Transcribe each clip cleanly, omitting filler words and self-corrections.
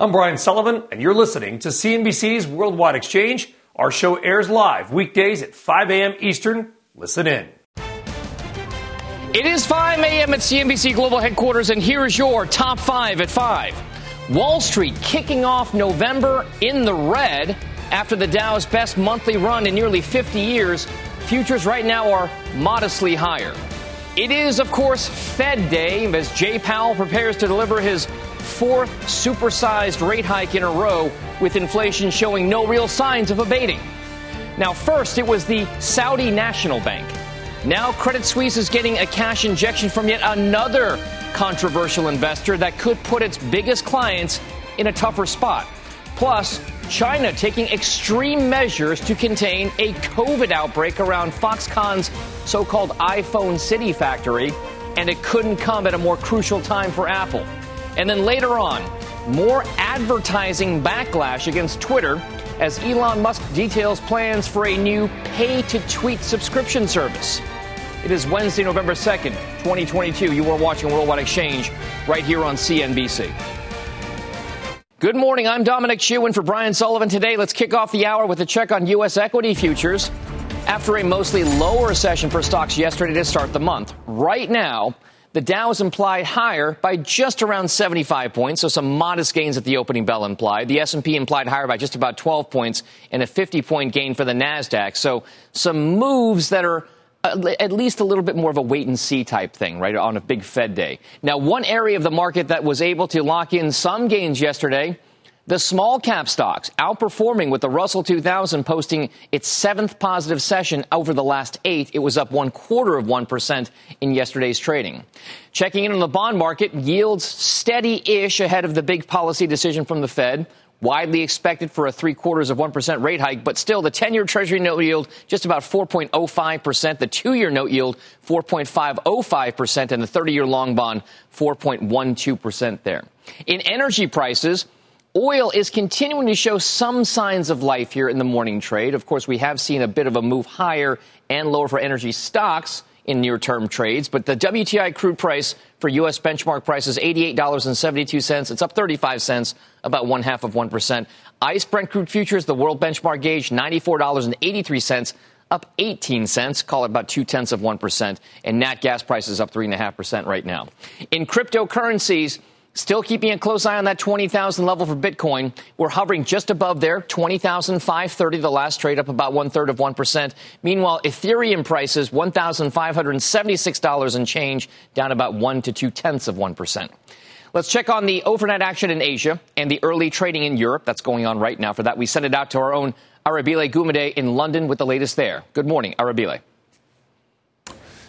I'm Brian Sullivan, and you're listening to CNBC's Worldwide Exchange. Our show airs live weekdays at 5 a.m. Eastern. Listen in. It is 5 a.m. at CNBC Global Headquarters, and here is your top five at 5. Wall Street kicking off November in the red after the Dow's best monthly run in nearly 50 years. Futures right now are modestly higher. It is, of course, Fed Day as Jay Powell prepares to deliver his fourth supersized rate hike in a row, with inflation showing no real signs of abating. Now, first, it was the Saudi National Bank. Now Credit Suisse is getting a cash injection from yet another controversial investor that could put its biggest clients in a tougher spot. Plus, China taking extreme measures to contain a COVID outbreak around Foxconn's so-called iPhone City factory, and it couldn't come at a more crucial time for Apple. And then later on, more advertising backlash against Twitter as Elon Musk details plans for a new pay-to-tweet subscription service. It is Wednesday, November 2nd, 2022. You are watching Worldwide Exchange right here on CNBC. Good morning. I'm Dominic Chu, and for Brian Sullivan today, let's kick off the hour with a check on U.S. equity futures after a mostly lower session for stocks yesterday to start the month. Right now, the Dow is implied higher by just around 75 points, so some modest gains at the opening bell implied. The S&P implied higher by just about 12 points and a 50-point gain for the Nasdaq. So some moves that are at least a little bit more of a wait-and-see type thing, right, on a big Fed day. Now, one area of the market that was able to lock in some gains yesterday, the small-cap stocks outperforming, with the Russell 2000 posting its seventh positive session over the last 8. It was up 0.25% in yesterday's trading. Checking in on the bond market, yields steady-ish ahead of the big policy decision from the Fed, widely expected for a 0.75% rate hike, but still the 10-year Treasury note yield just about 4.05%, the 2-year note yield 4.505%, and the 30-year long bond 4.12% there. In energy prices, oil is continuing to show some signs of life here in the morning trade. Of course, we have seen a bit of a move higher and lower for energy stocks in near-term trades, but the WTI crude price for U.S. benchmark price is $88.72. It's up 35 cents, about 0.5%. ICE Brent crude futures, the world benchmark gauge, $94.83. Up 18 cents, call it about 0.2%. And nat gas prices up 3.5% right now. In cryptocurrencies, still keeping a close eye on that 20,000 level for Bitcoin. We're hovering just above there, 20,530, the last trade, up about 1/3%. Meanwhile, Ethereum prices, $1,576 and change, down about 1 to 0.2%. Let's check on the overnight action in Asia and the early trading in Europe that's going on right now. For that, we send it out to our own Arabile Gumede in London with the latest there. Good morning, Arabile.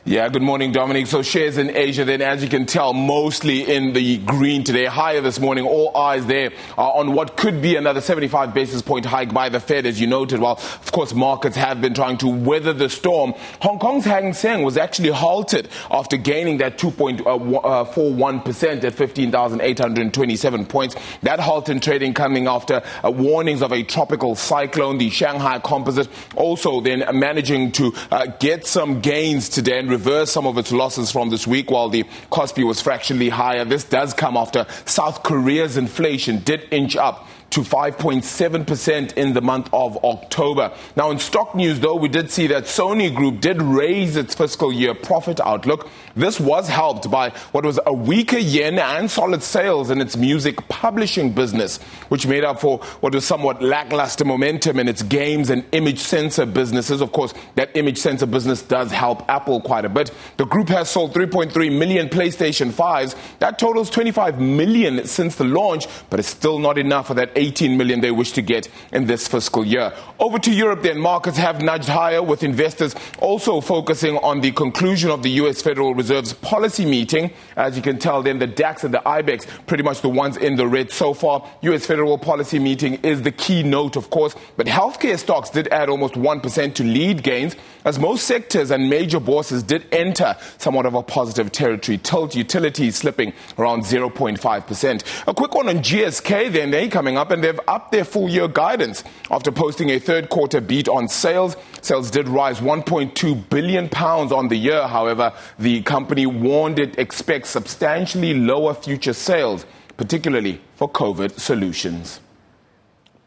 Yeah, good morning, Dominic. So shares in Asia then, as you can tell, mostly in the green today, higher this morning. All eyes there are on what could be another 75 basis point hike by the Fed, as you noted. While, of course, markets have been trying to weather the storm, Hong Kong's Hang Seng was actually halted after gaining that 2.41% at 15,827 points. That halt in trading coming after warnings of a tropical cyclone. The Shanghai Composite also then managing to get some gains today and reverse some of its losses from this week, while the Kospi was fractionally higher. This does come after South Korea's inflation did inch up to 5.7% in the month of October. Now, in stock news, though, we did see that Sony Group did raise its fiscal year profit outlook. This was helped by what was a weaker yen and solid sales in its music publishing business, which made up for what was somewhat lackluster momentum in its games and image sensor businesses. Of course, that image sensor business does help Apple quite quite a bit. The group has sold 3.3 million PlayStation 5s. That totals 25 million since the launch, but it's still not enough for that 18 million they wish to get in this fiscal year. Over to Europe then, markets have nudged higher with investors also focusing on the conclusion of the U.S. Federal Reserve's policy meeting. As you can tell then, the DAX and the IBEX, pretty much the ones in the red so far. U.S. Federal policy meeting is the key note, of course, but healthcare stocks did add almost 1% to lead gains, as most sectors and major bosses did enter somewhat of a positive territory. Tilt Utilities slipping around 0.5%. A quick one on GSK then, they're coming up and they've upped their full year guidance after posting a third quarter beat on sales. Sales did rise £1.2 billion on the year. However, the company warned it expects substantially lower future sales, particularly for COVID solutions.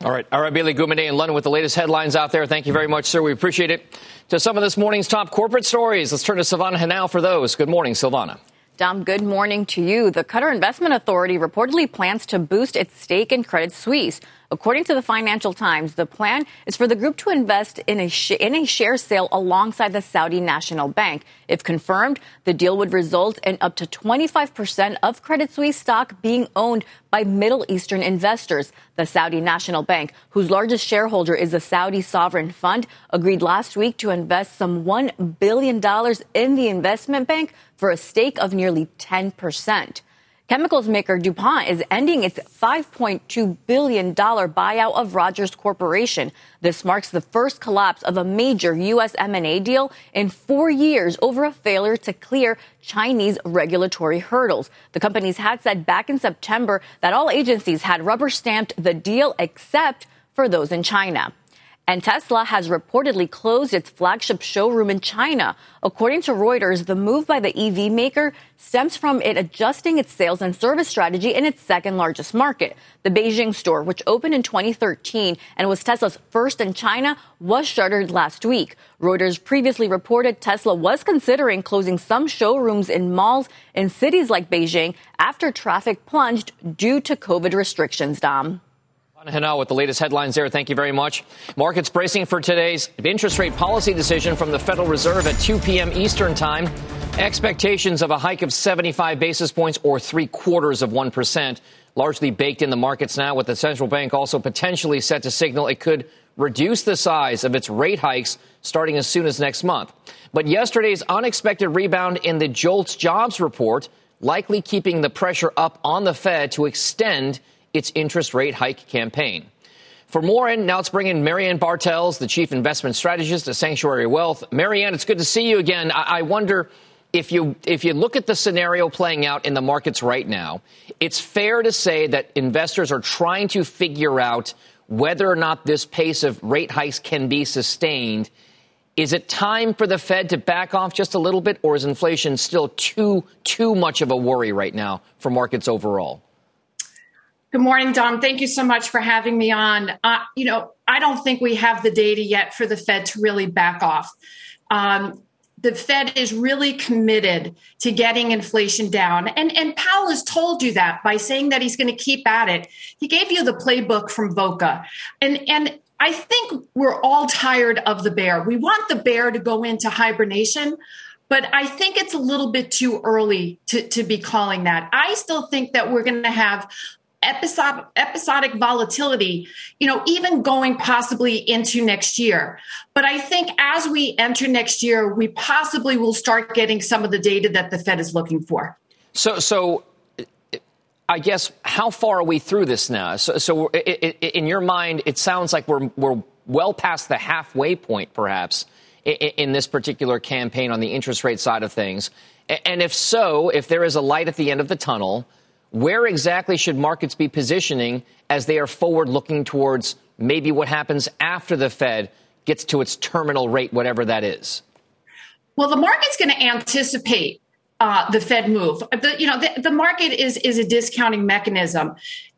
All right. Arabile Gumede in London with the latest headlines out there. Thank you very much, sir. We appreciate it. To some of this morning's top corporate stories, let's turn to Silvana Hanal for those. Good morning, Silvana. Dom, good morning to you. The Qatar Investment Authority reportedly plans to boost its stake in Credit Suisse. According to the Financial Times, the plan is for the group to invest in a share sale alongside the Saudi National Bank. If confirmed, the deal would result in up to 25% of Credit Suisse stock being owned by Middle Eastern investors. The Saudi National Bank, whose largest shareholder is the Saudi Sovereign Fund, agreed last week to invest some $1 billion in the investment bank for a stake of nearly 10%. Chemicals maker DuPont is ending its $5.2 billion buyout of Rogers Corporation. This marks the first collapse of a major U.S. M&A deal in 4 years over a failure to clear Chinese regulatory hurdles. The companies had said back in September that all agencies had rubber-stamped the deal except for those in China. And Tesla has reportedly closed its flagship showroom in China. According to Reuters, the move by the EV maker stems from it adjusting its sales and service strategy in its second largest market. The Beijing store, which opened in 2013 and was Tesla's first in China, was shuttered last week. Reuters previously reported Tesla was considering closing some showrooms in malls in cities like Beijing after traffic plunged due to COVID restrictions, Dom. Hanal with the latest headlines there. Thank you very much. Markets bracing for today's interest rate policy decision from the Federal Reserve at 2 p.m. Eastern Time. Expectations of a hike of 75 basis points or 0.75%, largely baked in the markets now, with the central bank also potentially set to signal it could reduce the size of its rate hikes starting as soon as next month. But yesterday's unexpected rebound in the JOLTS jobs report likely keeping the pressure up on the Fed to extend its interest rate hike campaign. For more, and now let's bring in Marianne Bartels, the Chief Investment Strategist at Sanctuary Wealth. Marianne, it's good to see you again. I wonder if you look at the scenario playing out in the markets right now, it's fair to say that investors are trying to figure out whether or not this pace of rate hikes can be sustained. Is it time for the Fed to back off just a little bit, or is inflation still too much of a worry right now for markets overall? Good morning, Dom. Thank you so much for having me on. I don't think we have the data yet for the Fed to really back off. The Fed is really committed to getting inflation down. And Powell has told you that by saying that he's going to keep at it. He gave you the playbook from Volcker. And I think we're all tired of the bear. We want the bear to go into hibernation, but I think it's a little bit too early to be calling that. I still think that we're going to have episodic volatility, even going possibly into next year. But I think as we enter next year, we possibly will start getting some of the data that the Fed is looking for. So I guess, how far are we through this now? So in your mind, it sounds like we're well past the halfway point, perhaps, in this particular campaign on the interest rate side of things. And if so, if there is a light at the end of the tunnel, where exactly should markets be positioning as they are forward looking towards maybe what happens after the Fed gets to its terminal rate, whatever that is? Well, the market's going to anticipate the Fed move. The market is a discounting mechanism.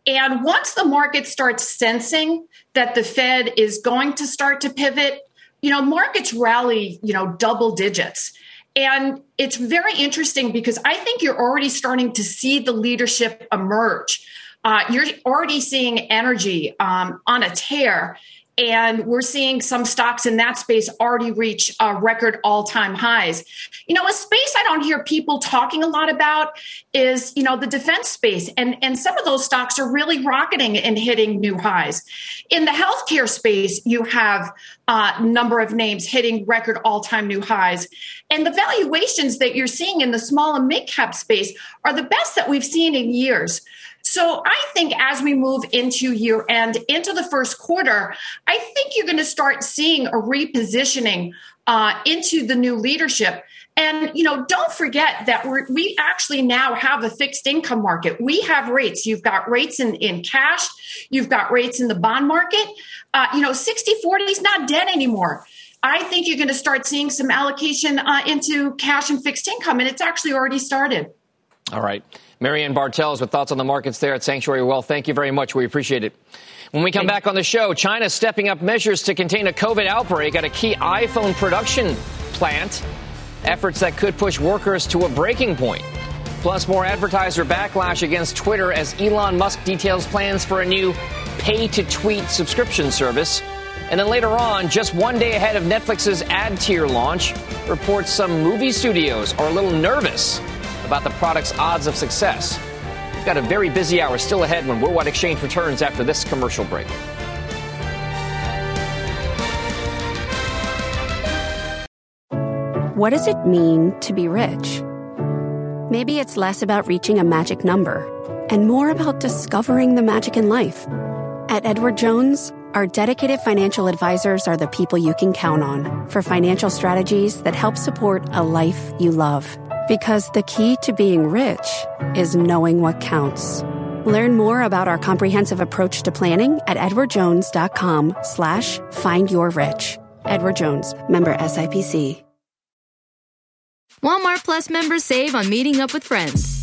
And once the market starts sensing that the Fed is going to start to pivot, markets rally, double digits. And it's very interesting because I think you're already starting to see the leadership emerge. You're already seeing energy on a tear. And we're seeing some stocks in that space already reach record all-time highs. You know, a space I don't hear people talking a lot about is, you know, the defense space. And some of those stocks are really rocketing and hitting new highs. In the healthcare space, you have a number of names hitting record all-time new highs. And the valuations that you're seeing in the small and mid-cap space are the best that we've seen in years. So I think as we move into year end, into the first quarter, I think you're going to start seeing a repositioning into the new leadership. And, you know, don't forget that we actually now have a fixed income market. We have rates. You've got rates in cash. You've got rates in the bond market. 60-40 is not dead anymore. I think you're going to start seeing some allocation into cash and fixed income. And it's actually already started. All right. Marianne Bartels with thoughts on the markets there at Sanctuary Wealth. Thank you very much. We appreciate it. When we come back on the show, China's stepping up measures to contain a COVID outbreak at a key iPhone production plant, efforts that could push workers to a breaking point. Plus, more advertiser backlash against Twitter as Elon Musk details plans for a new pay-to-tweet subscription service. And then later on, just one day ahead of Netflix's ad tier launch, reports some movie studios are a little nervous about the product's odds of success. We've got a very busy hour still ahead when Worldwide Exchange returns after this commercial break. What does it mean to be rich? Maybe it's less about reaching a magic number and more about discovering the magic in life. At Edward Jones, our dedicated financial advisors are the people you can count on for financial strategies that help support a life you love. Because the key to being rich is knowing what counts. Learn more about our comprehensive approach to planning at edwardjones.com/findyourrich. Edward Jones, member SIPC. Walmart Plus members save on meeting up with friends.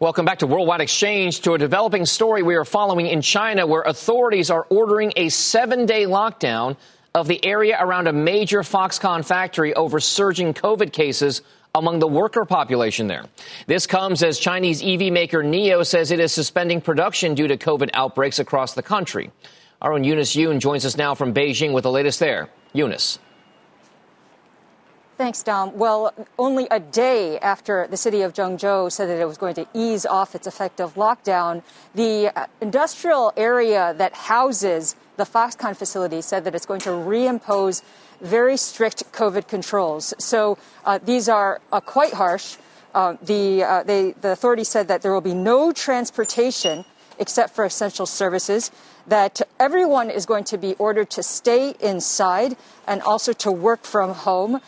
Welcome back to Worldwide Exchange, to a developing story we are following in China, where authorities are ordering a 7-day lockdown of the area around a major Foxconn factory over surging COVID cases among the worker population there. This comes as Chinese EV maker NIO says it is suspending production due to COVID outbreaks across the country. Our own Eunice Yoon joins us now from Beijing with the latest there. Eunice. Thanks, Dom. Well, only a day after the city of Zhengzhou said that it was going to ease off its effective lockdown, the industrial area that houses the Foxconn facility said that it's going to reimpose very strict COVID controls. So these are quite harsh. The authorities said that there will be no transportation except for essential services, that everyone is going to be ordered to stay inside and also to work from home.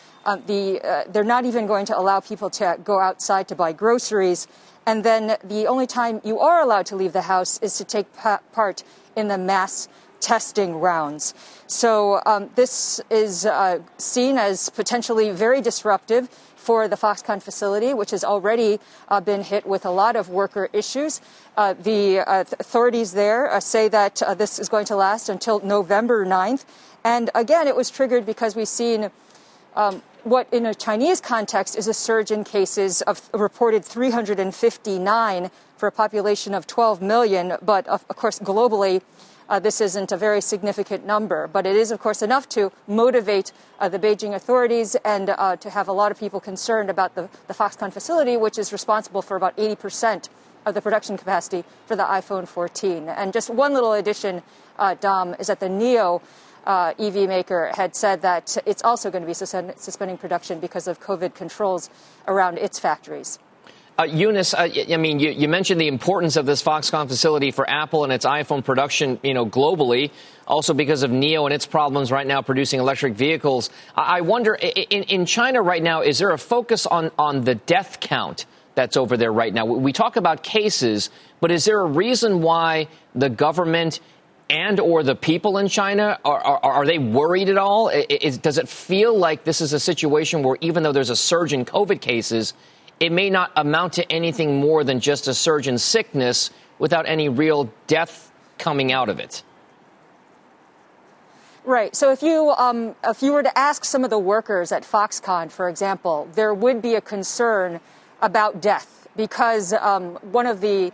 They're not even going to allow people to go outside to buy groceries. And then the only time you are allowed to leave the house is to take part in the mass testing rounds. So this is seen as potentially very disruptive for the Foxconn facility, which has already been hit with a lot of worker issues. The authorities there say that this is going to last until November 9th. And again, it was triggered because we've seen what in a Chinese context is a surge in cases of reported 359 for a population of 12 million. But of course, globally, this isn't a very significant number. But it is, of course, enough to motivate the Beijing authorities and to have a lot of people concerned about the Foxconn facility, which is responsible for about 80% of the production capacity for the iPhone 14. And just one little addition, Dom, is that the NIO EV maker had said that it's also going to be suspending production because of COVID controls around its factories. Eunice, I mean, you mentioned the importance of this Foxconn facility for Apple and its iPhone production, you know, globally, also because of NIO and its problems right now producing electric vehicles. I wonder, in China right now, is there a focus on the death count that's over there right now? We talk about cases, but is there a reason why the government and or the people in China? Are they worried at all? Does it feel like this is a situation where even though there's a surge in COVID cases, it may not amount to anything more than just a surge in sickness without any real death coming out of it? Right. So if you were to ask some of the workers at Foxconn, for example, there would be a concern about death because one of the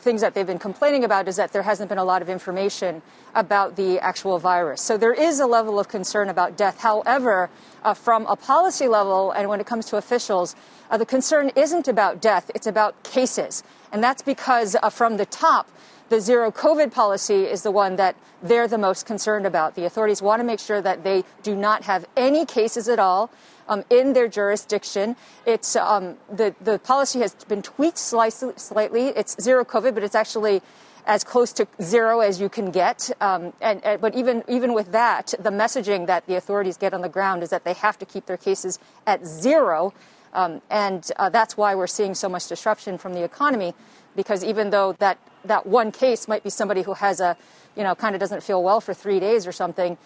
things that they've been complaining about is that there hasn't been a lot of information about the actual virus. So there is a level of concern about death. However, from a policy level and when it comes to officials, the concern isn't about death. It's about cases. And that's because from the top, the zero COVID policy is the one that they're the most concerned about. The authorities want to make sure that they do not have any cases at all in their jurisdiction. It's the policy has been tweaked slightly. It's zero COVID, but it's actually as close to zero as you can get. But even with that, the messaging that the authorities get on the ground is that they have to keep their cases at zero. That's why we're seeing so much disruption from the economy, because even though that one case might be somebody who has kind of doesn't feel well for 3 days or something,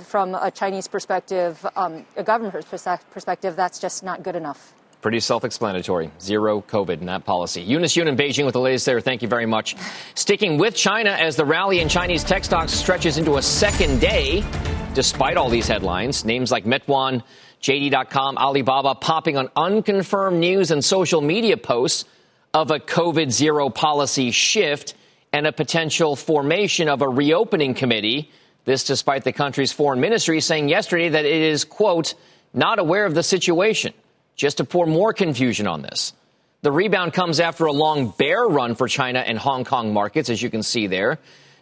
from a Chinese perspective, a government perspective, that's just not good enough. Pretty self-explanatory. Zero COVID in that policy. Eunice Yun in Beijing with the latest there. Thank you very much. Sticking with China as the rally in Chinese tech stocks stretches into a second day, despite all these headlines, names like Meituan, JD.com, Alibaba popping on unconfirmed news and social media posts of a COVID zero policy shift and a potential formation of a reopening committee. This despite the country's foreign ministry saying yesterday that it is, quote, not aware of the situation. Just to pour more confusion on this. The rebound comes after a long bear run for China and Hong Kong markets, as you can see there.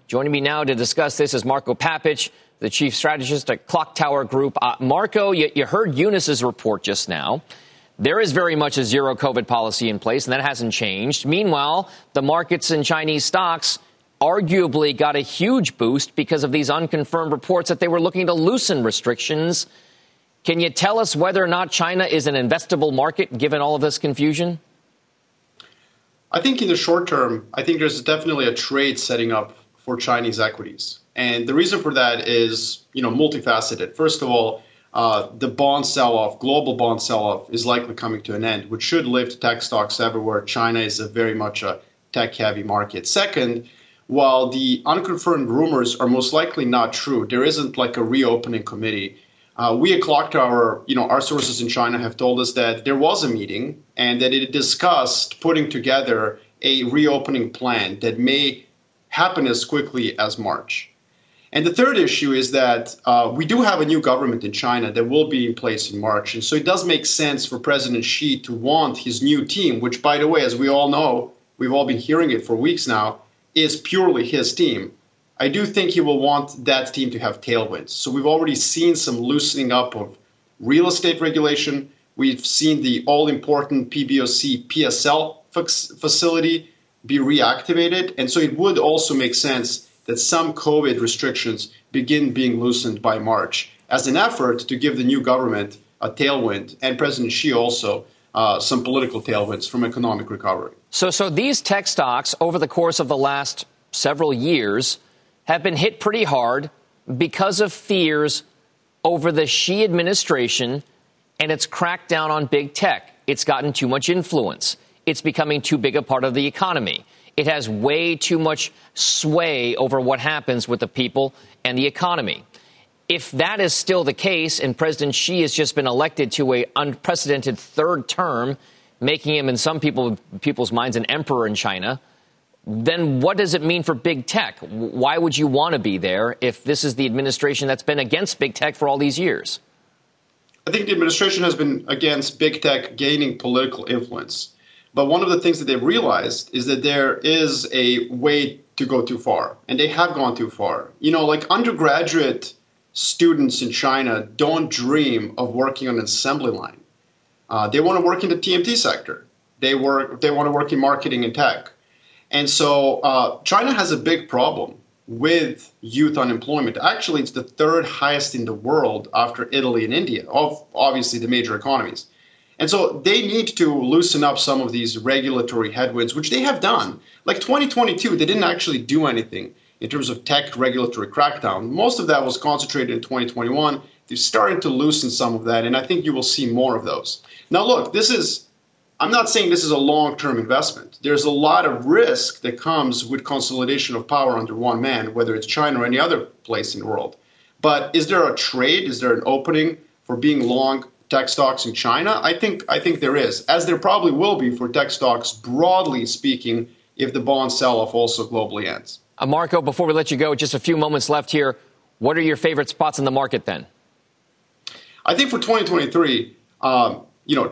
Joining me now to discuss this is Marco Papic, the chief strategist at Clock Tower Group. Marco, you heard Eunice's report just now. There is very much a zero COVID policy in place, and that hasn't changed. Meanwhile, the markets in Chinese stocks arguably got a huge boost because of these unconfirmed reports that they were looking to loosen restrictions. Can you tell us whether or not China is an investable market, given all of this confusion? I think in the short term, I think there's definitely a trade setting up for Chinese equities. And the reason for that is, multifaceted. First of all, the bond sell-off, global bond sell-off is likely coming to an end, which should lift tech stocks everywhere. China is very much a tech-heavy market. Second, while the unconfirmed rumors are most likely not true, there isn't like a reopening committee. We at Clock Tower, our sources in China have told us that there was a meeting and that it discussed putting together a reopening plan that may happen as quickly as March. And the third issue is that we do have a new government in China that will be in place in March. And so it does make sense for President Xi to want his new team, which, by the way, as we all know, we've all been hearing it for weeks now, is purely his team. I do think he will want that team to have tailwinds. So we've already seen some loosening up of real estate regulation. We've seen the all-important PBOC PSL facility be reactivated. And so it would also make sense that some COVID restrictions begin being loosened by March as an effort to give the new government a tailwind and President Xi also some political tailwinds from economic recovery. So these tech stocks over the course of the last several years have been hit pretty hard because of fears over the Xi administration and its crackdown on big tech. It's gotten too much influence. It's becoming too big a part of the economy. It has way too much sway over what happens with the people and the economy. If that is still the case, and President Xi has just been elected to an unprecedented third term, making him in some people's minds an emperor in China, then what does it mean for big tech? Why would you want to be there if this is the administration that's been against big tech for all these years? I think the administration has been against big tech gaining political influence. But one of the things that they've realized is that there is a way to go too far, and they have gone too far. Undergraduate students in China don't dream of working on an assembly line. They want to work in the TMT sector. They want to work in marketing and tech. And so China has a big problem with youth unemployment. Actually, it's the third highest in the world after Italy and India, obviously the major economies. And so they need to loosen up some of these regulatory headwinds, which they have done. Like 2022, they didn't actually do anything in terms of tech regulatory crackdown. Most of that was concentrated in 2021. They're starting to loosen some of that, and I think you will see more of those. Now, look, this is, I'm not saying this is a long-term investment. There's a lot of risk that comes with consolidation of power under one man, whether it's China or any other place in the world. But is there a trade? Is there an opening for being long tech stocks in China? I think there is, as there probably will be for tech stocks, broadly speaking, if the bond sell-off also globally ends. Marco, before we let you go, just a few moments left here. What are your favorite spots in the market then? I think for 2023,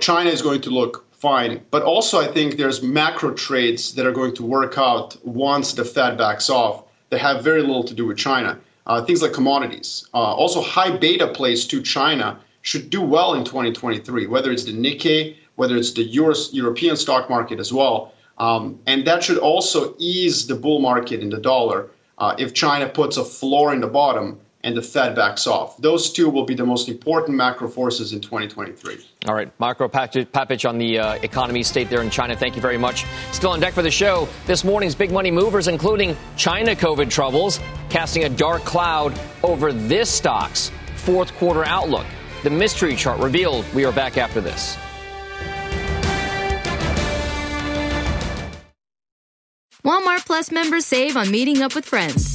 China is going to look fine. But also I think there's macro trades that are going to work out once the Fed backs off that have very little to do with China. Things like commodities. Also high beta plays to China should do well in 2023, whether it's the Nikkei, whether it's the European stock market as well. And that should also ease the bull market in the dollar if China puts a floor in the bottom and the Fed backs off. Those two will be the most important macro forces in 2023. All right. Marco Papic on the economy state there in China. Thank you very much. Still on deck for the show, this morning's big money movers, including China COVID troubles, casting a dark cloud over this stock's fourth quarter outlook. The mystery chart revealed. We are back after this. Walmart Plus members save on meeting up with friends.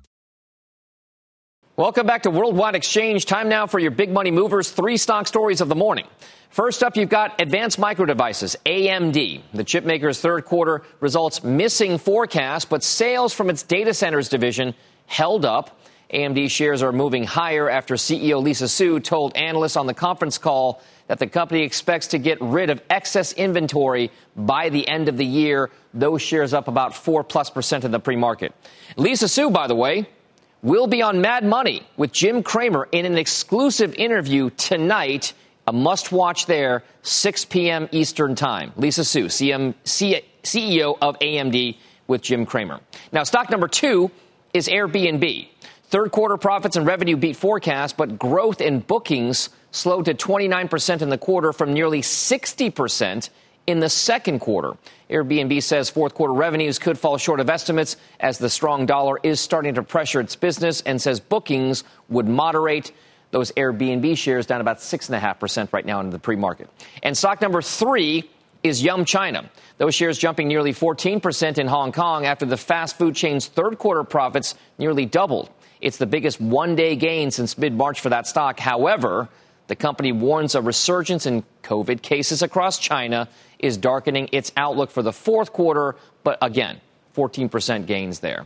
Welcome back to Worldwide Exchange. Time now for your big money movers. Three stock stories of the morning. First up, you've got Advanced Micro Devices, AMD. The chipmaker's third quarter results missing forecast, but sales from its data centers division held up. AMD shares are moving higher after CEO Lisa Su told analysts on the conference call that the company expects to get rid of excess inventory by the end of the year. Those shares up about 4+% in the pre-market. Lisa Su, by the way, we'll be on Mad Money with Jim Cramer in an exclusive interview tonight. A must-watch there, 6 p.m. Eastern Time. Lisa Su, CEO of AMD, with Jim Cramer. Now, stock number two is Airbnb. Third quarter profits and revenue beat forecast, but growth in bookings slowed to 29% in the quarter from nearly 60% in the second quarter. Airbnb says fourth quarter revenues could fall short of estimates as the strong dollar is starting to pressure its business, and says bookings would moderate. Those Airbnb shares down about 6.5% right now in the pre-market. And stock number three is Yum China. Those shares jumping nearly 14% in Hong Kong after the fast food chain's third quarter profits nearly doubled. It's the biggest one-day gain since mid-March for that stock. However, the company warns a resurgence in COVID cases across China is darkening its outlook for the fourth quarter, but again, 14% gains there.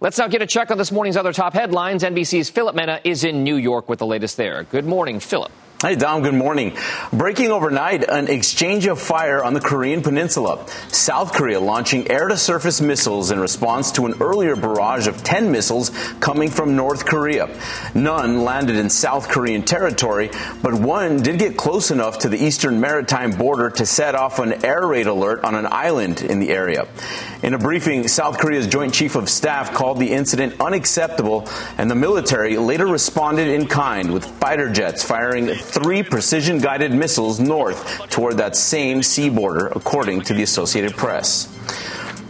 Let's now get a check on this morning's other top headlines. NBC's Philip Mena is in New York with the latest there. Good morning, Philip. Hey, Dom. Good morning. Breaking overnight, an exchange of fire on the Korean Peninsula. South Korea launching air-to-surface missiles in response to an earlier barrage of 10 missiles coming from North Korea. None landed in South Korean territory, but one did get close enough to the eastern maritime border to set off an air raid alert on an island in the area. In a briefing, South Korea's Joint Chief of Staff called the incident unacceptable, and the military later responded in kind with fighter jets firing 3 precision-guided missiles north toward that same sea border, according to the Associated Press.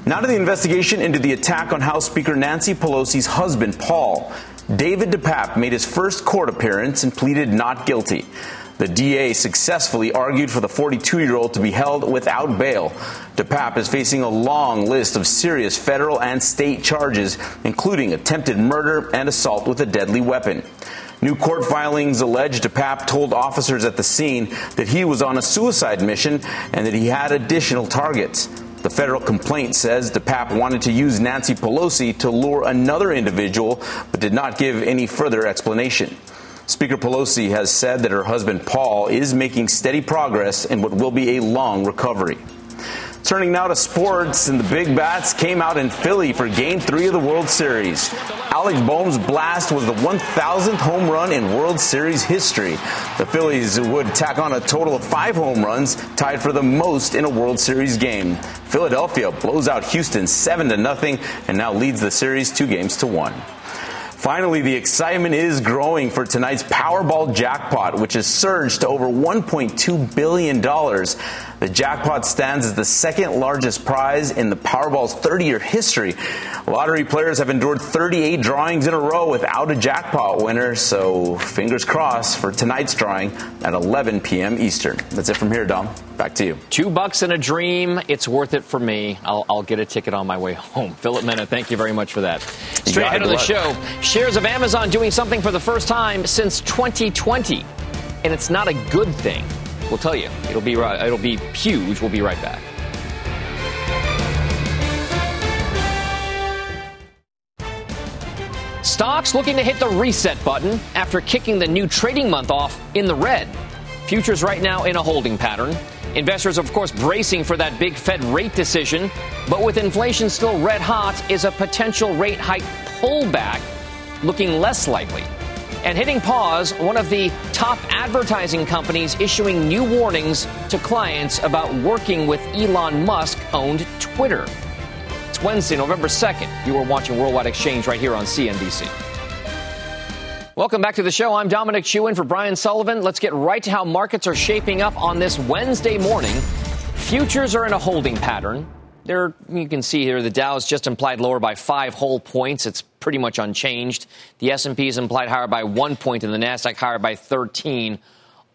Now to the investigation into the attack on House Speaker Nancy Pelosi's husband, Paul. David DePape made his first court appearance and pleaded not guilty. The DA successfully argued for the 42-year-old to be held without bail. DePape is facing a long list of serious federal and state charges, including attempted murder and assault with a deadly weapon. New court filings allege DePape told officers at the scene that he was on a suicide mission and that he had additional targets. The federal complaint says DePape wanted to use Nancy Pelosi to lure another individual, but did not give any further explanation. Speaker Pelosi has said that her husband Paul is making steady progress in what will be a long recovery. Turning now to sports, and the Big Bats came out in Philly for Game 3 of the World Series. Alec Boehm's blast was the 1,000th home run in World Series history. The Phillies would tack on a total of 5 home runs, tied for the most in a World Series game. Philadelphia blows out Houston 7-0 and now leads the series 2-1. Finally, the excitement is growing for tonight's Powerball jackpot, which has surged to over $1.2 billion. The jackpot stands as the second largest prize in the Powerball's 30-year history. Lottery players have endured 38 drawings in a row without a jackpot winner, so fingers crossed for tonight's drawing at 11 p.m. Eastern. That's it from here, Dom. Back to you. $2 and a dream. It's worth it for me. I'll get a ticket on my way home. Philip Mena, thank you very much for that. Straight ahead of the show, shares of Amazon doing something for the first time since 2020, and it's not a good thing. We'll tell you. It'll be huge. We'll be right back. Stocks looking to hit the reset button after kicking the new trading month off in the red. Futures right now in a holding pattern. Investors, of course, bracing for that big Fed rate decision. But with inflation still red hot, is a potential rate hike pullback looking less likely? And hitting pause, one of the top advertising companies issuing new warnings to clients about working with Elon Musk-owned Twitter. It's Wednesday, November 2nd. You are watching Worldwide Exchange right here on CNBC. Welcome back to the show. I'm Dominic Chu in for Brian Sullivan. Let's get right to how markets are shaping up on this Wednesday morning. Futures are in a holding pattern. There, you can see here the Dow's just implied lower by 5 whole points. It's pretty much unchanged. The S&P is implied higher by 1 point and the Nasdaq higher by 13.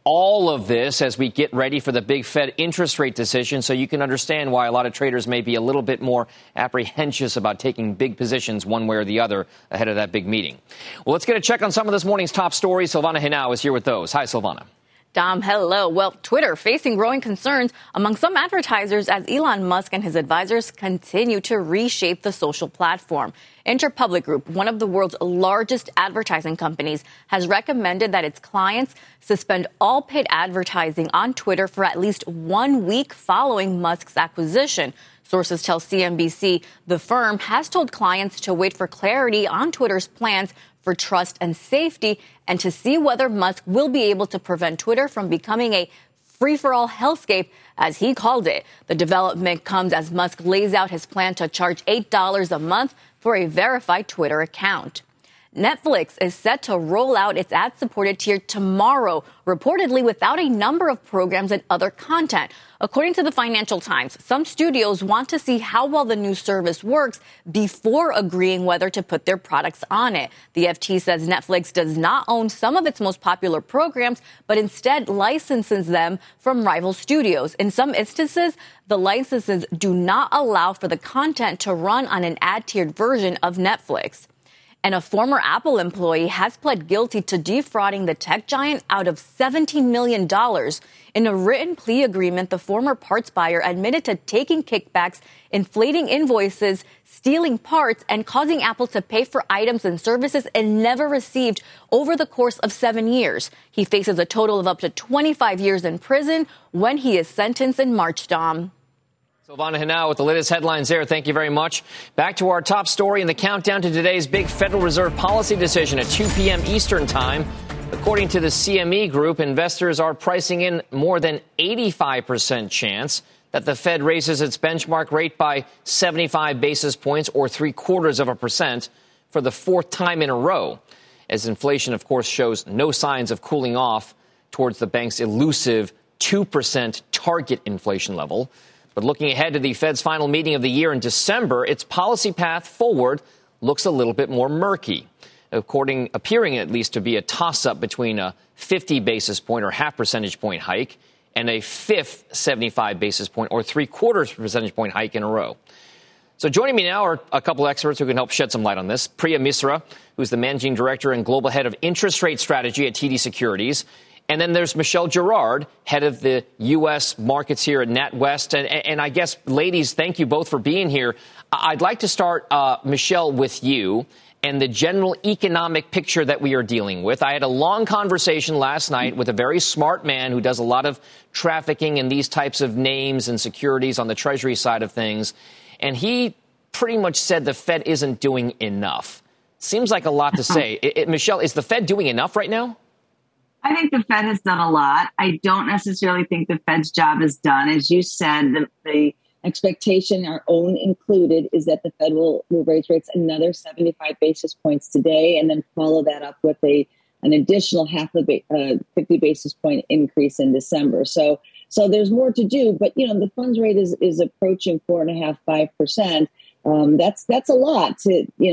All of this as we get ready for the big Fed interest rate decision, so you can understand why a lot of traders may be a little bit more apprehensive about taking big positions one way or the other ahead of that big meeting. Well, let's get a check on some of this morning's top stories. Silvana Henao is here with those. Hi, Silvana. Dom, hello. Well, Twitter facing growing concerns among some advertisers as Elon Musk and his advisors continue to reshape the social platform. Interpublic Group, one of the world's largest advertising companies, has recommended that its clients suspend all paid advertising on Twitter for at least 1 week following Musk's acquisition. Sources tell CNBC the firm has told clients to wait for clarity on Twitter's plans for trust and safety, and to see whether Musk will be able to prevent Twitter from becoming a free-for-all hellscape, as he called it. The development comes as Musk lays out his plan to charge $8 a month for a verified Twitter account. Netflix is set to roll out its ad-supported tier tomorrow, reportedly without a number of programs and other content. According to the Financial Times, some studios want to see how well the new service works before agreeing whether to put their products on it. The FT says Netflix does not own some of its most popular programs, but instead licenses them from rival studios. In some instances, the licenses do not allow for the content to run on an ad-tiered version of Netflix. And a former Apple employee has pled guilty to defrauding the tech giant out of $17 million. In a written plea agreement, the former parts buyer admitted to taking kickbacks, inflating invoices, stealing parts, and causing Apple to pay for items and services it never received over the course of 7 years. He faces a total of up to 25 years in prison when he is sentenced in March, Dom. Silvana Henao with the latest headlines there. Thank you very much. Back to our top story and the countdown to today's big Federal Reserve policy decision at 2 p.m. Eastern time. According to the CME Group, investors are pricing in more than 85% chance that the Fed raises its benchmark rate by 75 basis points or 0.75% for the 4th time in a row, as inflation, of course, shows no signs of cooling off towards the bank's elusive 2% target inflation level. But looking ahead to the Fed's final meeting of the year in December, its policy path forward looks a little bit more murky, appearing at least to be a toss-up between a 50 basis point or half percentage point hike and a fifth 75 basis point or 0.75 percentage point hike in a row. So joining me now are a couple experts who can help shed some light on this. Priya Misra, who's the managing director and global head of interest rate strategy at TD Securities. And then there's Michelle Gerard, head of the U.S. markets here at NatWest. And I guess, ladies, thank you both for being here. I'd like to start, Michelle, with you. and the general economic picture that we are dealing with. I had a long conversation last night with a very smart man who does a lot of trafficking in these types of names and securities on the Treasury side of things. And he pretty much said the Fed isn't doing enough. Seems like a lot to say. Michelle, is the Fed doing enough right now? I think the Fed has done a lot. I don't necessarily think the Fed's job is done. As you said, the expectation, our own included, is that the Fed will raise rates another 75 basis points today and then follow that up with an additional 50 basis point increase in December. So there's more to do. But, you know, the funds rate is approaching 4.5%, 5%. That's a lot.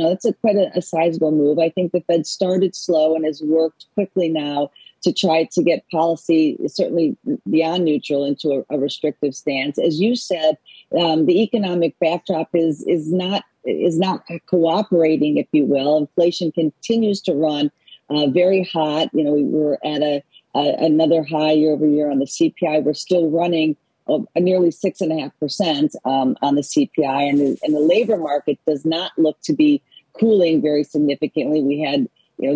That's quite a sizable move. I think the Fed started slow and has worked quickly now to try to get policy, certainly beyond neutral, into a restrictive stance. As you said, the economic backdrop is not cooperating, if you will. Inflation continues to run very hot. You know, we were at another high year over year on the CPI. We're still running nearly 6.5% on the CPI, and the labor market does not look to be cooling very significantly. We had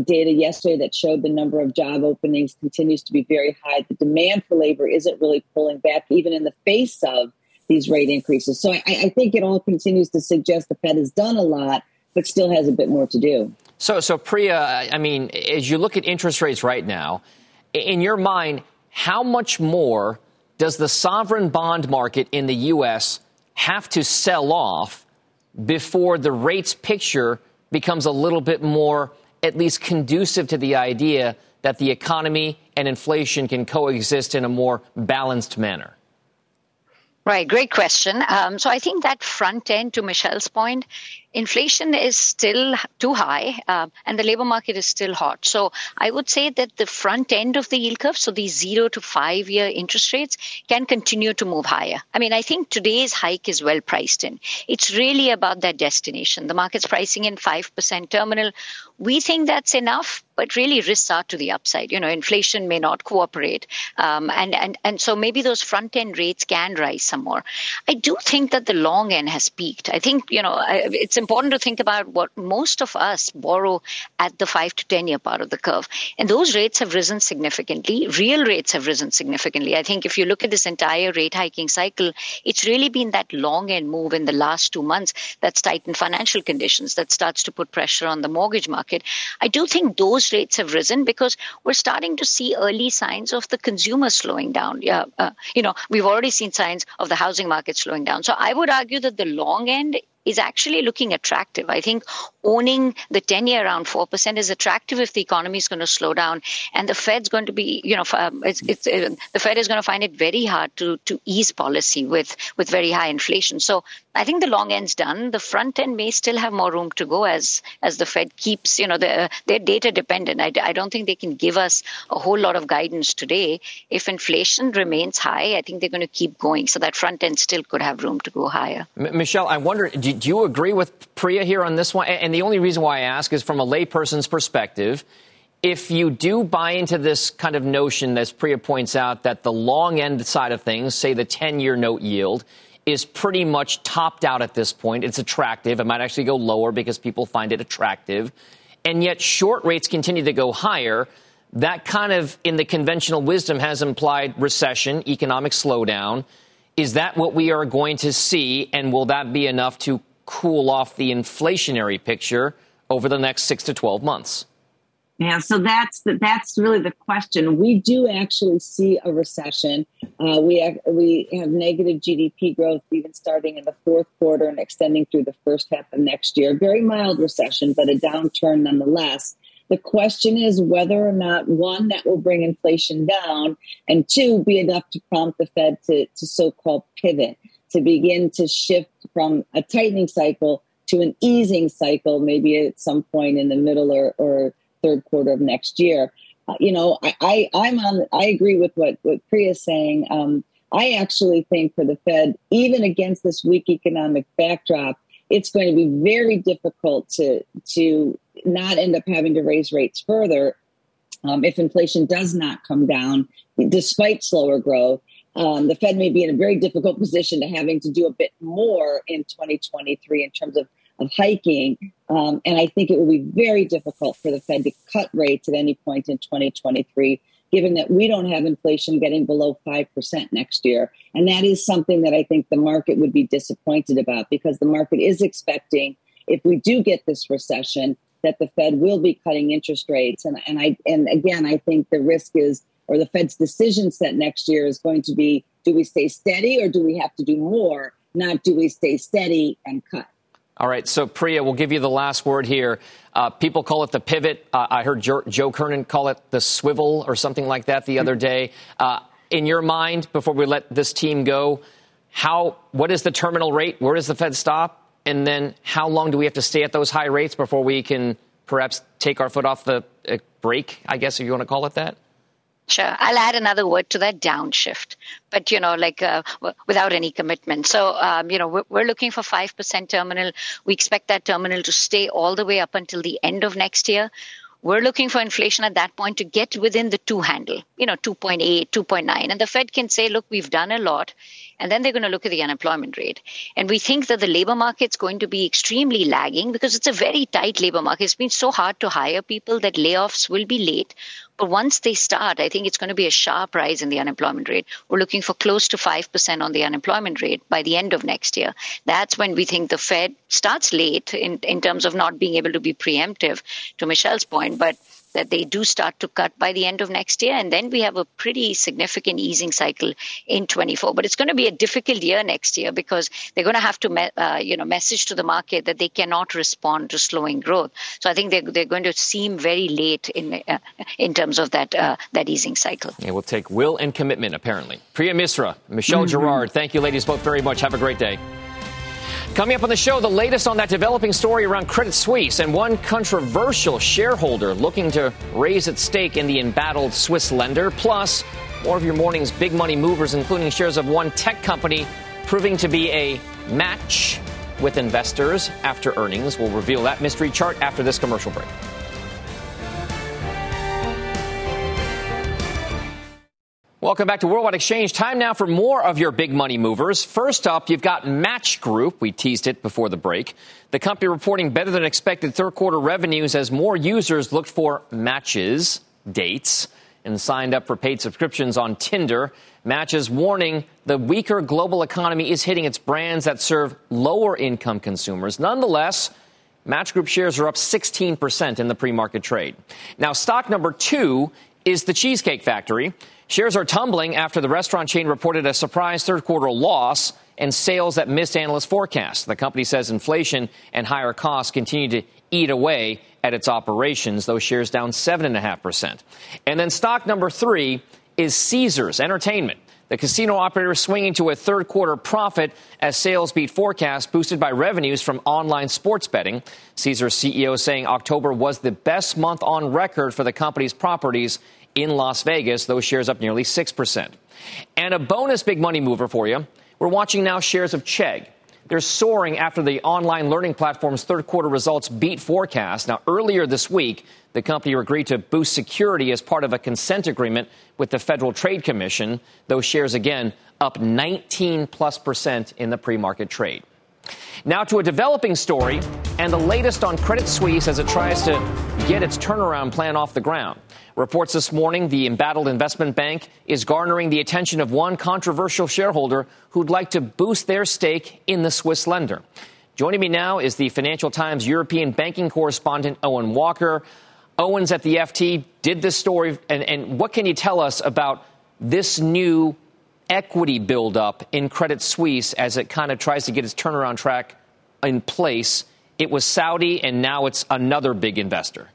data yesterday that showed the number of job openings continues to be very high. The demand for labor isn't really pulling back, even in the face of these rate increases. So I think it all continues to suggest the Fed has done a lot, but still has a bit more to do. So Priya, I mean, as you look at interest rates right now, in your mind, how much more does the sovereign bond market in the U.S. have to sell off before the rates picture becomes a little bit more, at least conducive to the idea that the economy and inflation can coexist in a more balanced manner? Right. Great question. So I think that front end, to Michelle's point, inflation is still too high and the labor market is still hot. So I would say that the front end of the yield curve, so these 0 to 5 year interest rates, can continue to move higher. I mean, I think today's hike is well priced in. It's really about that destination. The market's pricing in 5% terminal. We think that's enough, but really risks are to the upside. You know, inflation may not cooperate. And so maybe those front end rates can rise some more. I do think that the long end has peaked. I think, it's important to think about what most of us borrow at the 5 to 10 year part of the curve. And those rates have risen significantly. Real rates have risen significantly. I think if you look at this entire rate hiking cycle, it's really been that long end move in the last 2 months that's tightened financial conditions, that starts to put pressure on the mortgage market. I do think those rates have risen because we're starting to see early signs of the consumer slowing down. Yeah, we've already seen signs of the housing market slowing down. So I would argue that the long end is actually looking attractive. I think owning the 10-year around 4% is attractive if the economy is going to slow down, and the Fed's going to be, the Fed is going to find it very hard to ease policy with very high inflation. So I think the long end's done. The front end may still have more room to go as the Fed keeps, they're data dependent. I don't think they can give us a whole lot of guidance today. If inflation remains high, I think they're going to keep going. So that front end still could have room to go higher. Michelle, I wonder, do you agree with Priya here on this one? And the only reason why I ask is from a layperson's perspective, if you do buy into this kind of notion, as Priya points out, that the long end side of things, say the 10-year note yield, is pretty much topped out at this point. It's attractive. It might actually go lower because people find it attractive. And yet short rates continue to go higher. That kind of, in the conventional wisdom, has implied recession, economic slowdown. Is that what we are going to see? And will that be enough to cool off the inflationary picture over the next 6 to 12 months? Yeah, so that's really the question. We do actually see a recession. We have negative GDP growth even starting in the fourth quarter and extending through the first half of next year. Very mild recession, but a downturn nonetheless. The question is whether or not, one, that will bring inflation down, and two, be enough to prompt the Fed to so-called pivot, to begin to shift from a tightening cycle to an easing cycle, maybe at some point in the middle or third quarter of next year. I agree with what Priya is saying. I actually think for the Fed, even against this weak economic backdrop, it's going to be very difficult to not end up having to raise rates further if inflation does not come down, despite slower growth. The Fed may be in a very difficult position to having to do a bit more in 2023 in terms of hiking And I think it will be very difficult for the Fed to cut rates at any point in 2023, given that we don't have inflation getting below 5% next year. And that is something that I think the market would be disappointed about, because the market is expecting, if we do get this recession, that the Fed will be cutting interest rates. And again, I think the risk is, or the Fed's decision set next year is going to be, do we stay steady or do we have to do more? Not do we stay steady and cut. All right. So, Priya, we'll give you the last word here. People call it the pivot. I heard Joe Kernan call it the swivel or something like that the other day. In your mind, before we let this team go, what is the terminal rate? Where does the Fed stop? And then how long do we have to stay at those high rates before we can perhaps take our foot off the brake, I guess, if you want to call it that? Sure. I'll add another word to that, downshift, but, without any commitment. So, we're looking for 5% terminal. We expect that terminal to stay all the way up until the end of next year. We're looking for inflation at that point to get within the two handle, 2.8, 2.9. And the Fed can say, look, we've done a lot. And then they're going to look at the unemployment rate. And we think that the labor market's going to be extremely lagging because it's a very tight labor market. It's been so hard to hire people that layoffs will be late. But once they start, I think it's going to be a sharp rise in the unemployment rate. We're looking for close to 5% on the unemployment rate by the end of next year. That's when we think the Fed starts late in terms of not being able to be preemptive, to Michelle's point, but that they do start to cut by the end of next year. And then we have a pretty significant easing cycle in 24. But it's going to be a difficult year next year because they're going to have to message to the market that they cannot respond to slowing growth. So I think they're going to seem very late in terms of that easing cycle. Yeah, we'll take will and commitment, apparently. Priya Misra, Michelle Gerard, thank you, ladies, both very much. Have a great day. Coming up on the show, the latest on that developing story around Credit Suisse and one controversial shareholder looking to raise its stake in the embattled Swiss lender. Plus, more of your morning's big money movers, including shares of one tech company proving to be a match with investors after earnings. We'll reveal that mystery chart after this commercial break. Welcome back to Worldwide Exchange. Time now for more of your big money movers. First up, you've got Match Group. We teased it before the break. The company reporting better than expected third quarter revenues as more users looked for matches, dates, and signed up for paid subscriptions on Tinder. Match is warning the weaker global economy is hitting its brands that serve lower income consumers. Nonetheless, Match Group shares are up 16% in the pre-market trade. Now, stock number two is the Cheesecake Factory. Shares are tumbling after the restaurant chain reported a surprise third quarter loss and sales that missed analyst forecasts. The company says inflation and higher costs continue to eat away at its operations, though shares down 7.5%. And then stock number three is Caesars Entertainment. The casino operator swinging to a third quarter profit as sales beat forecasts, boosted by revenues from online sports betting. Caesars CEO saying October was the best month on record for the company's properties in Las Vegas, those shares up nearly 6%. And a bonus big money mover for you. We're watching now shares of Chegg. They're soaring after the online learning platform's third quarter results beat forecast. Now, earlier this week, the company agreed to boost security as part of a consent agreement with the Federal Trade Commission. Those shares, again, up 19+% in the pre-market trade. Now to a developing story and the latest on Credit Suisse as it tries to get its turnaround plan off the ground. Reports this morning the embattled investment bank is garnering the attention of one controversial shareholder who'd like to boost their stake in the Swiss lender. Joining me now is the Financial Times European banking correspondent Owen Walker. Owen's at the FT, did this story, and what can you tell us about this new equity buildup in Credit Suisse as it kind of tries to get its turnaround track in place? It was Saudi, and now it's another big investor.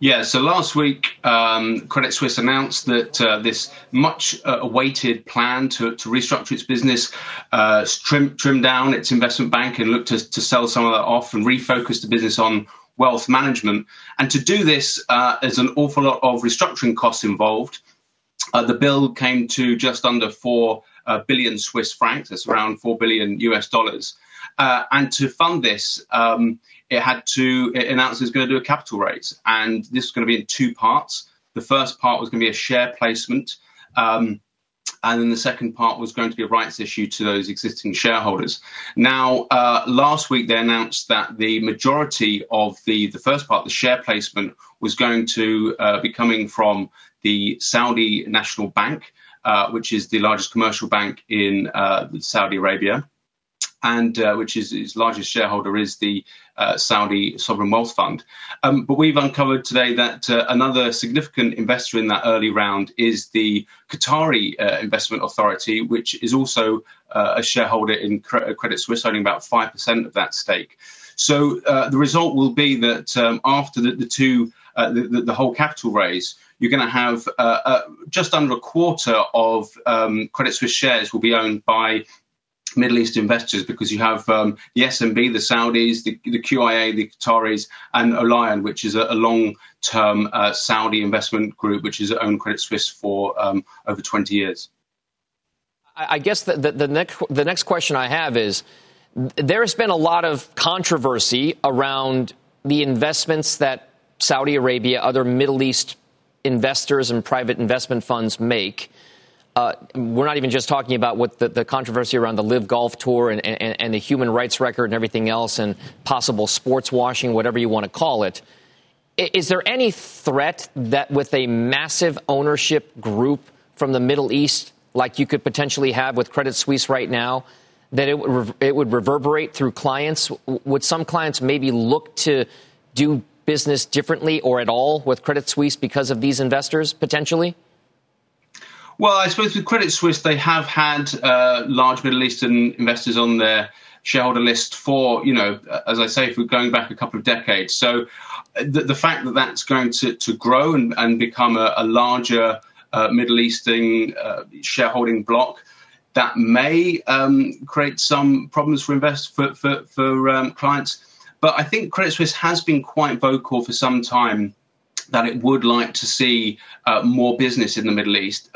Yeah, so last week, Credit Suisse announced that this much-awaited plan to restructure its business, trim down its investment bank and look to sell some of that off and refocus the business on wealth management. And to do this, there's an awful lot of restructuring costs involved. The bill came to just under 4 billion Swiss francs. That's around $4 billion. And to fund this, it announced it was going to do a capital raise. And this was going to be in two parts. The first part was going to be a share placement And then the second part was going to be a rights issue to those existing shareholders. Now, last week they announced that the majority of the first part, the share placement, was going to be coming from the Saudi National Bank, which is the largest commercial bank in Saudi Arabia, and which is its largest shareholder is the Saudi Sovereign Wealth Fund. But we've uncovered today that another significant investor in that early round is the Qatari Investment Authority, which is also a shareholder in Credit Suisse, owning about 5% of that stake. So the result will be that after the whole capital raise, you're going to have just under a quarter of Credit Suisse shares will be owned by Middle East investors, because you have the S&P, the Saudis, the QIA, the Qataris, and Olayan, which is a long-term Saudi investment group, which has owned Credit Suisse for over 20 years. I guess the next question I have is, there has been a lot of controversy around the investments that Saudi Arabia, other Middle East investors and private investment funds make. We're not even just talking about what the controversy around the Live Golf Tour and the human rights record and everything else and possible sports washing, whatever you want to call it. Is there any threat that with a massive ownership group from the Middle East, like you could potentially have with Credit Suisse right now, that it would reverberate through clients? Would some clients maybe look to do business differently or at all with Credit Suisse because of these investors potentially? Well, I suppose with Credit Suisse, they have had large Middle Eastern investors on their shareholder list for, you know, as I say, for going back a couple of decades. So the fact that that's going to grow and become a larger Middle Eastern shareholding block, that may create some problems for clients. But I think Credit Suisse has been quite vocal for some time that it would like to see more business in the Middle East.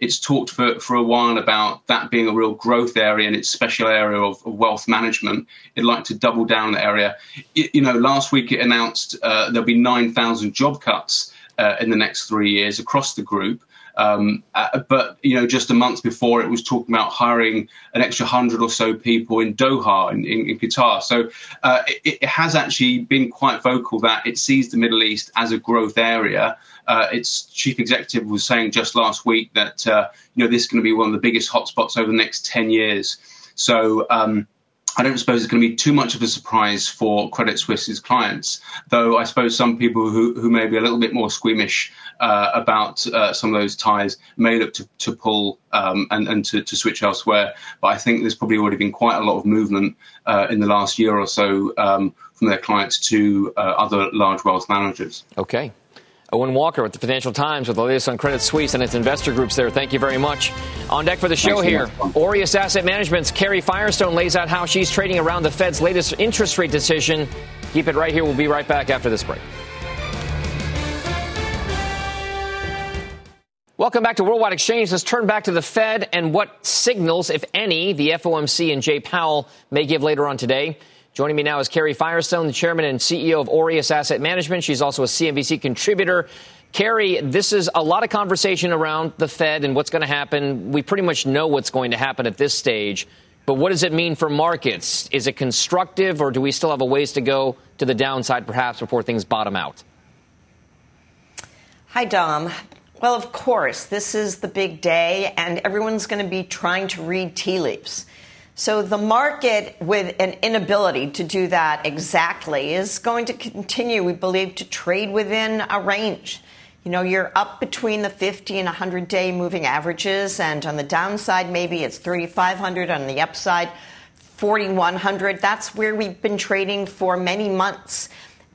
It's talked for a while about that being a real growth area and its special area of wealth management. It'd like to double down that area. Last week it announced there'll be 9,000 job cuts in the next 3 years across the group. But, just a month before, it was talking about hiring an extra 100 or so people in Doha, in Qatar. So it has actually been quite vocal that it sees the Middle East as a growth area. Its chief executive was saying just last week that, this is going to be one of the biggest hotspots over the next 10 years. So I don't suppose it's going to be too much of a surprise for Credit Suisse's clients, though I suppose some people who may be a little bit more squeamish about some of those ties may look to pull and to switch elsewhere. But I think there's probably already been quite a lot of movement in the last year or so from their clients to other large wealth managers. OK. Owen Walker with the Financial Times with the latest on Credit Suisse and its investor groups there. Thank you very much. On deck for the show here, Aureus Asset Management's Carrie Firestone lays out how she's trading around the Fed's latest interest rate decision. Keep it right here. We'll be right back after this break. Welcome back to Worldwide Exchange. Let's turn back to the Fed and what signals, if any, the FOMC and Jay Powell may give later on today. Joining me now is Carrie Firestone, the chairman and CEO of Aureus Asset Management. She's also a CNBC contributor. Carrie, this is a lot of conversation around the Fed and what's going to happen. We pretty much know what's going to happen at this stage. But what does it mean for markets? Is it constructive, or do we still have a ways to go to the downside, perhaps, before things bottom out? Hi, Dom. Well, of course, this is the big day, and everyone's going to be trying to read tea leaves. So the market, with an inability to do that exactly, is going to continue, we believe, to trade within a range. You're up between the 50 and 100-day moving averages, and on the downside, maybe it's 3,500. On the upside, 4,100. That's where we've been trading for many months.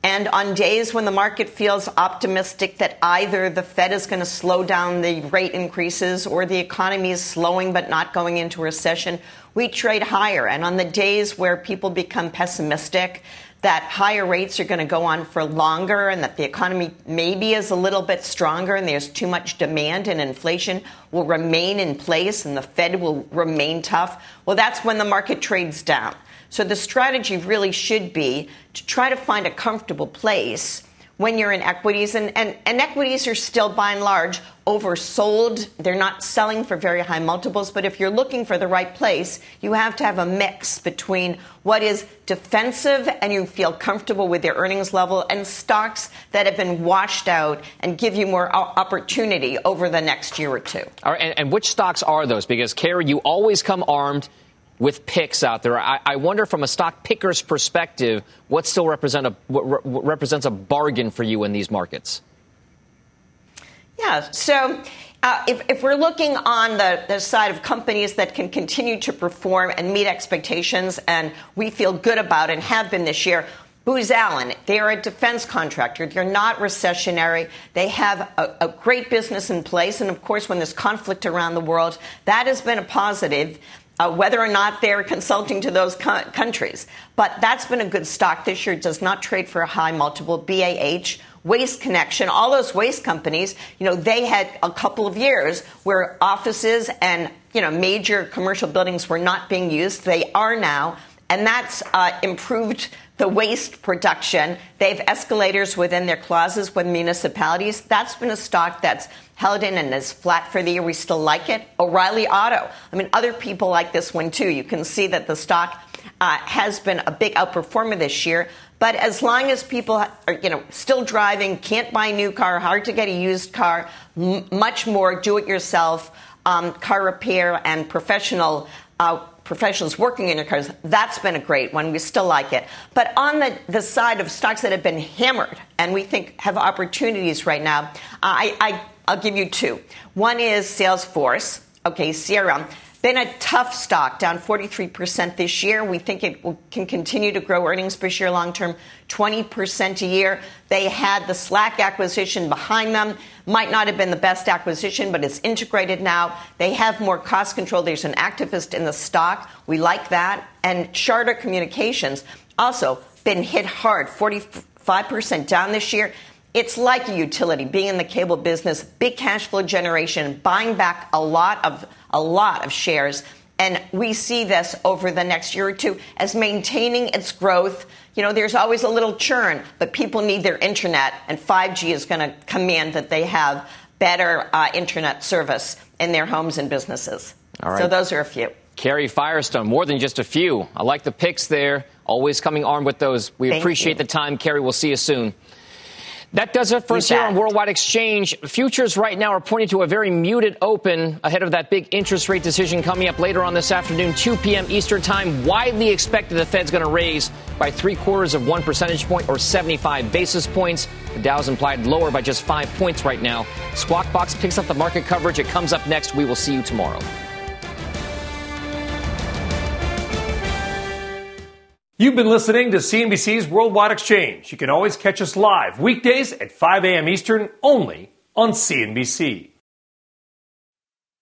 And on days when the market feels optimistic that either the Fed is going to slow down the rate increases or the economy is slowing but not going into recession, we trade higher. And on the days where people become pessimistic that higher rates are going to go on for longer and that the economy maybe is a little bit stronger and there's too much demand and inflation will remain in place and the Fed will remain tough, well, that's when the market trades down. So the strategy really should be to try to find a comfortable place when you're in equities. And equities are still, by and large, oversold. They're not selling for very high multiples. But if you're looking for the right place, you have to have a mix between what is defensive and you feel comfortable with their earnings level and stocks that have been washed out and give you more opportunity over the next year or two. All right, and which stocks are those? Because, Carrie, you always come armed with picks out there. I wonder, from a stock picker's perspective, what still represents a bargain for you in these markets? Yeah, so if we're looking on the side of companies that can continue to perform and meet expectations and we feel good about and have been this year, Booz Allen, they are a defense contractor. They're not recessionary. They have a great business in place. And, of course, when there's conflict around the world, that has been a positive, whether or not they're consulting to those countries. But that's been a good stock this year. It does not trade for a high multiple. BAH, Waste Connection, all those waste companies, you know, they had a couple of years where offices and, you know, major commercial buildings were not being used. They are now. And that's improved the waste production. They have escalators within their clauses with municipalities. That's been a stock that's held in and is flat for the year. We still like it. O'Reilly Auto. I mean, other people like this one, too. You can see that the stock has been a big outperformer this year. But as long as people are, you know, still driving, can't buy a new car, hard to get a used car, much more do-it-yourself car repair and professionals working in your cars, that's been a great one. We still like it. But on the side of stocks that have been hammered and we think have opportunities right now, I'll give you two. One is Salesforce, okay, CRM. Been a tough stock, down 43% this year. We think it can continue to grow earnings per share long term, 20% a year. They had the Slack acquisition behind them. Might not have been the best acquisition, but it's integrated now. They have more cost control. There's an activist in the stock. We like that. And Charter Communications also been hit hard, 45% down this year. It's like a utility, being in the cable business, big cash flow generation, buying back a lot of shares. And we see this over the next year or two as maintaining its growth. You know, there's always a little churn, but people need their internet, and 5G is going to command that they have better internet service in their homes and businesses. All right. So those are a few. Carrie Firestone, more than just a few. I like the picks there. Always coming armed with those. We appreciate the time, Carrie. We'll see you soon. That does it for us here on Worldwide Exchange. Futures right now are pointing to a very muted open ahead of that big interest rate decision coming up later on this afternoon, 2 p.m. Eastern time. Widely expected the Fed's going to raise by 0.75 percentage point or 75 basis points. The Dow's implied lower by just 5 points right now. Squawk Box picks up the market coverage. It comes up next. We will see you tomorrow. You've been listening to CNBC's Worldwide Exchange. You can always catch us live weekdays at 5 a.m. Eastern, only on CNBC.